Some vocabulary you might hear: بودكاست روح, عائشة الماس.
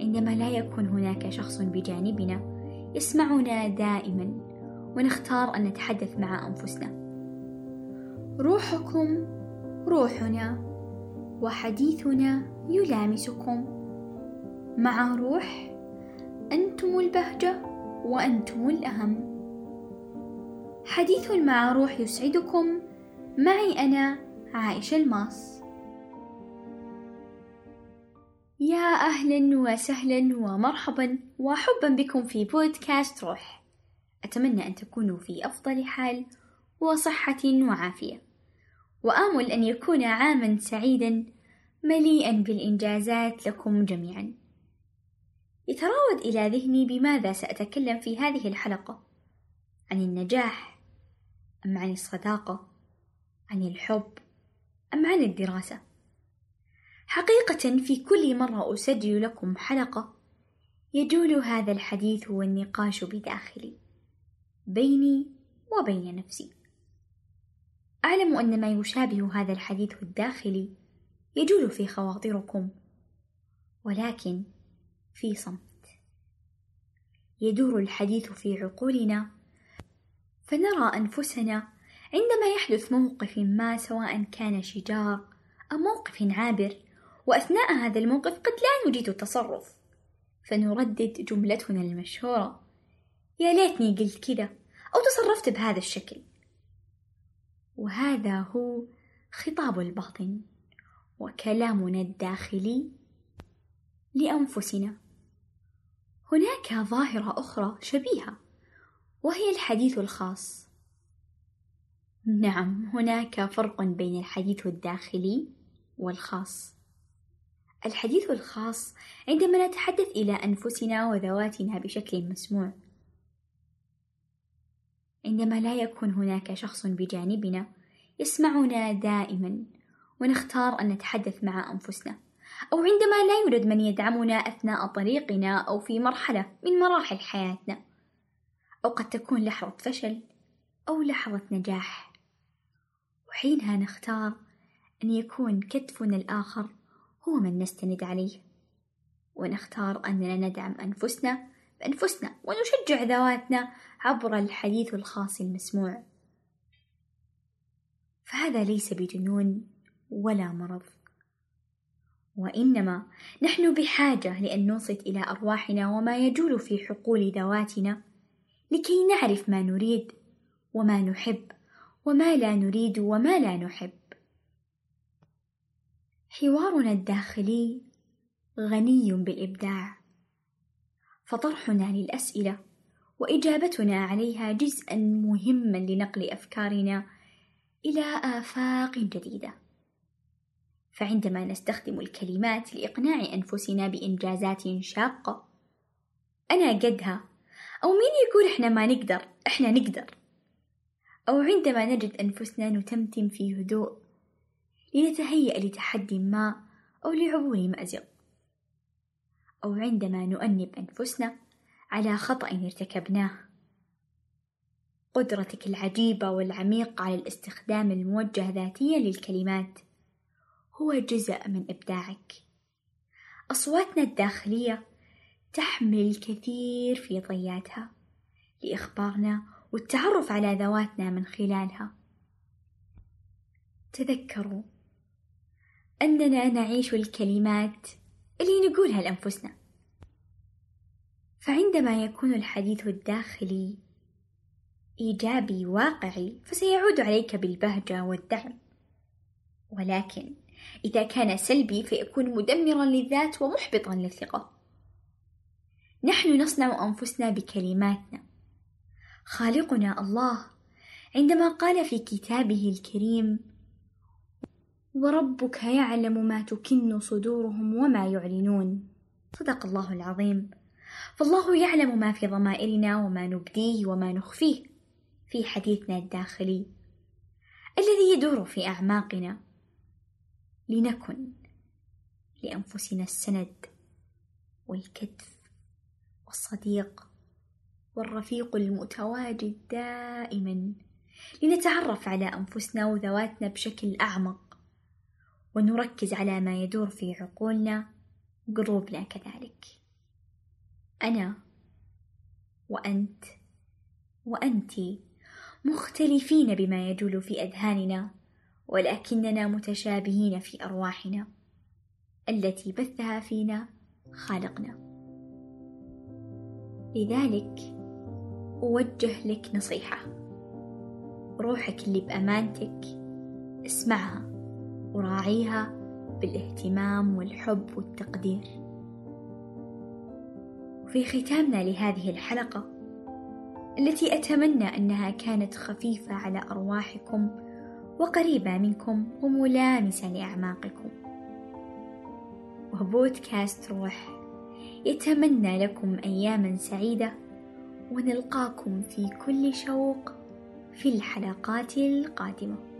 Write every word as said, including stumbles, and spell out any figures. عندما لا يكون هناك شخص بجانبنا يسمعنا دائما، ونختار أن نتحدث مع أنفسنا. روحكم روحنا وحديثنا يلامسكم. مع روح أنتم البهجة وأنتم الأهم. حديث مع روح يسعدكم. معي أنا عائشة الماس. يا أهلا وسهلا ومرحبا وحبا بكم في بودكاست روح. أتمنى أن تكونوا في أفضل حال وصحة وعافية، وآمل أن يكون عاما سعيدا مليئا بالإنجازات لكم جميعا. يتراود إلى ذهني بماذا سأتكلم في هذه الحلقة؟ عن النجاح أم عن الصداقة؟ عن الحب أم عن الدراسة؟ حقيقة في كل مرة أسجل لكم حلقة يجول هذا الحديث والنقاش بداخلي بيني وبين نفسي. أعلم أن ما يشابه هذا الحديث الداخلي يجول في خواطركم، ولكن في صمت. يدور الحديث في عقولنا، فنرى أنفسنا عندما يحدث موقف ما، سواء كان شجار أو موقف عابر، وأثناء هذا الموقف قد لا نجد تصرف، فنردد جملتنا المشهورة: يا ليتني قلت كذا أو تصرفت بهذا الشكل. وهذا هو خطاب الباطن وكلامنا الداخلي لأنفسنا. هناك ظاهرة أخرى شبيهة، وهي الحديث الخاص. نعم، هناك فرق بين الحديث الداخلي والخاص. الحديث الخاص عندما نتحدث إلى أنفسنا وذواتنا بشكل مسموع، عندما لا يكون هناك شخص بجانبنا يسمعنا دائما، ونختار أن نتحدث مع أنفسنا، أو عندما لا يوجد من يدعمنا أثناء طريقنا أو في مرحلة من مراحل حياتنا، أو قد تكون لحظة فشل أو لحظة نجاح، وحينها نختار أن يكون كتفنا الآخر هو من نستند عليه، ونختار أننا ندعم أنفسنا بأنفسنا ونشجع ذواتنا عبر الحديث الخاص المسموع. فهذا ليس بجنون ولا مرض، وإنما نحن بحاجة لأن ننصت إلى أرواحنا وما يجول في حقول ذواتنا، لكي نعرف ما نريد وما نحب وما لا نريد وما لا نحب. حوارنا الداخلي غني بالإبداع، فطرحنا للأسئلة وإجابتنا عليها جزءا مهما لنقل أفكارنا إلى آفاق جديدة. فعندما نستخدم الكلمات لإقناع أنفسنا بإنجازات شاقة، أنا قدها، أو مين يقول إحنا ما نقدر، إحنا نقدر، أو عندما نجد أنفسنا نتمتم في هدوء لنتهيأ لتحدي ما أو لعبور مأزق، أو عندما نؤنب أنفسنا على خطأ ارتكبناه. قدرتك العجيبة والعميقة على الاستخدام الموجه ذاتيا للكلمات هو جزء من إبداعك. أصواتنا الداخلية تحمل الكثير في طياتها لإخبارنا والتعرف على ذواتنا من خلالها. تذكروا أننا نعيش الكلمات اللي نقولها لأنفسنا. فعندما يكون الحديث الداخلي إيجابي واقعي، فسيعود عليك بالبهجة والدعم، ولكن إذا كان سلبي فيكون مدمرا للذات ومحبطا للثقة. نحن نصنع أنفسنا بكلماتنا. خالقنا الله عندما قال في كتابه الكريم: وربك يعلم ما تكن صدورهم وما يعلنون. صدق الله العظيم. فالله يعلم ما في ضمائرنا وما نبديه وما نخفيه في حديثنا الداخلي الذي يدور في أعماقنا، لنكن لأنفسنا السند والكتف والصديق والرفيق المتواجد دائما، لنتعرف على أنفسنا وذواتنا بشكل أعمق، ونركز على ما يدور في عقولنا وقلوبنا كذلك. أنا وأنت وأنتِ مختلفين بما يجول في أذهاننا، ولكننا متشابهين في أرواحنا التي بثها فينا خالقنا. لذلك أوجه لك نصيحة: روحك اللي بأمانتك اسمعها وراعيها بالاهتمام والحب والتقدير. وفي ختامنا لهذه الحلقة التي أتمنى أنها كانت خفيفة على أرواحكم وقريبة منكم وملامسة لأعماقكم، وبودكاست روح يتمنى لكم أياما سعيدة، ونلقاكم في كل شوق في الحلقات القادمة.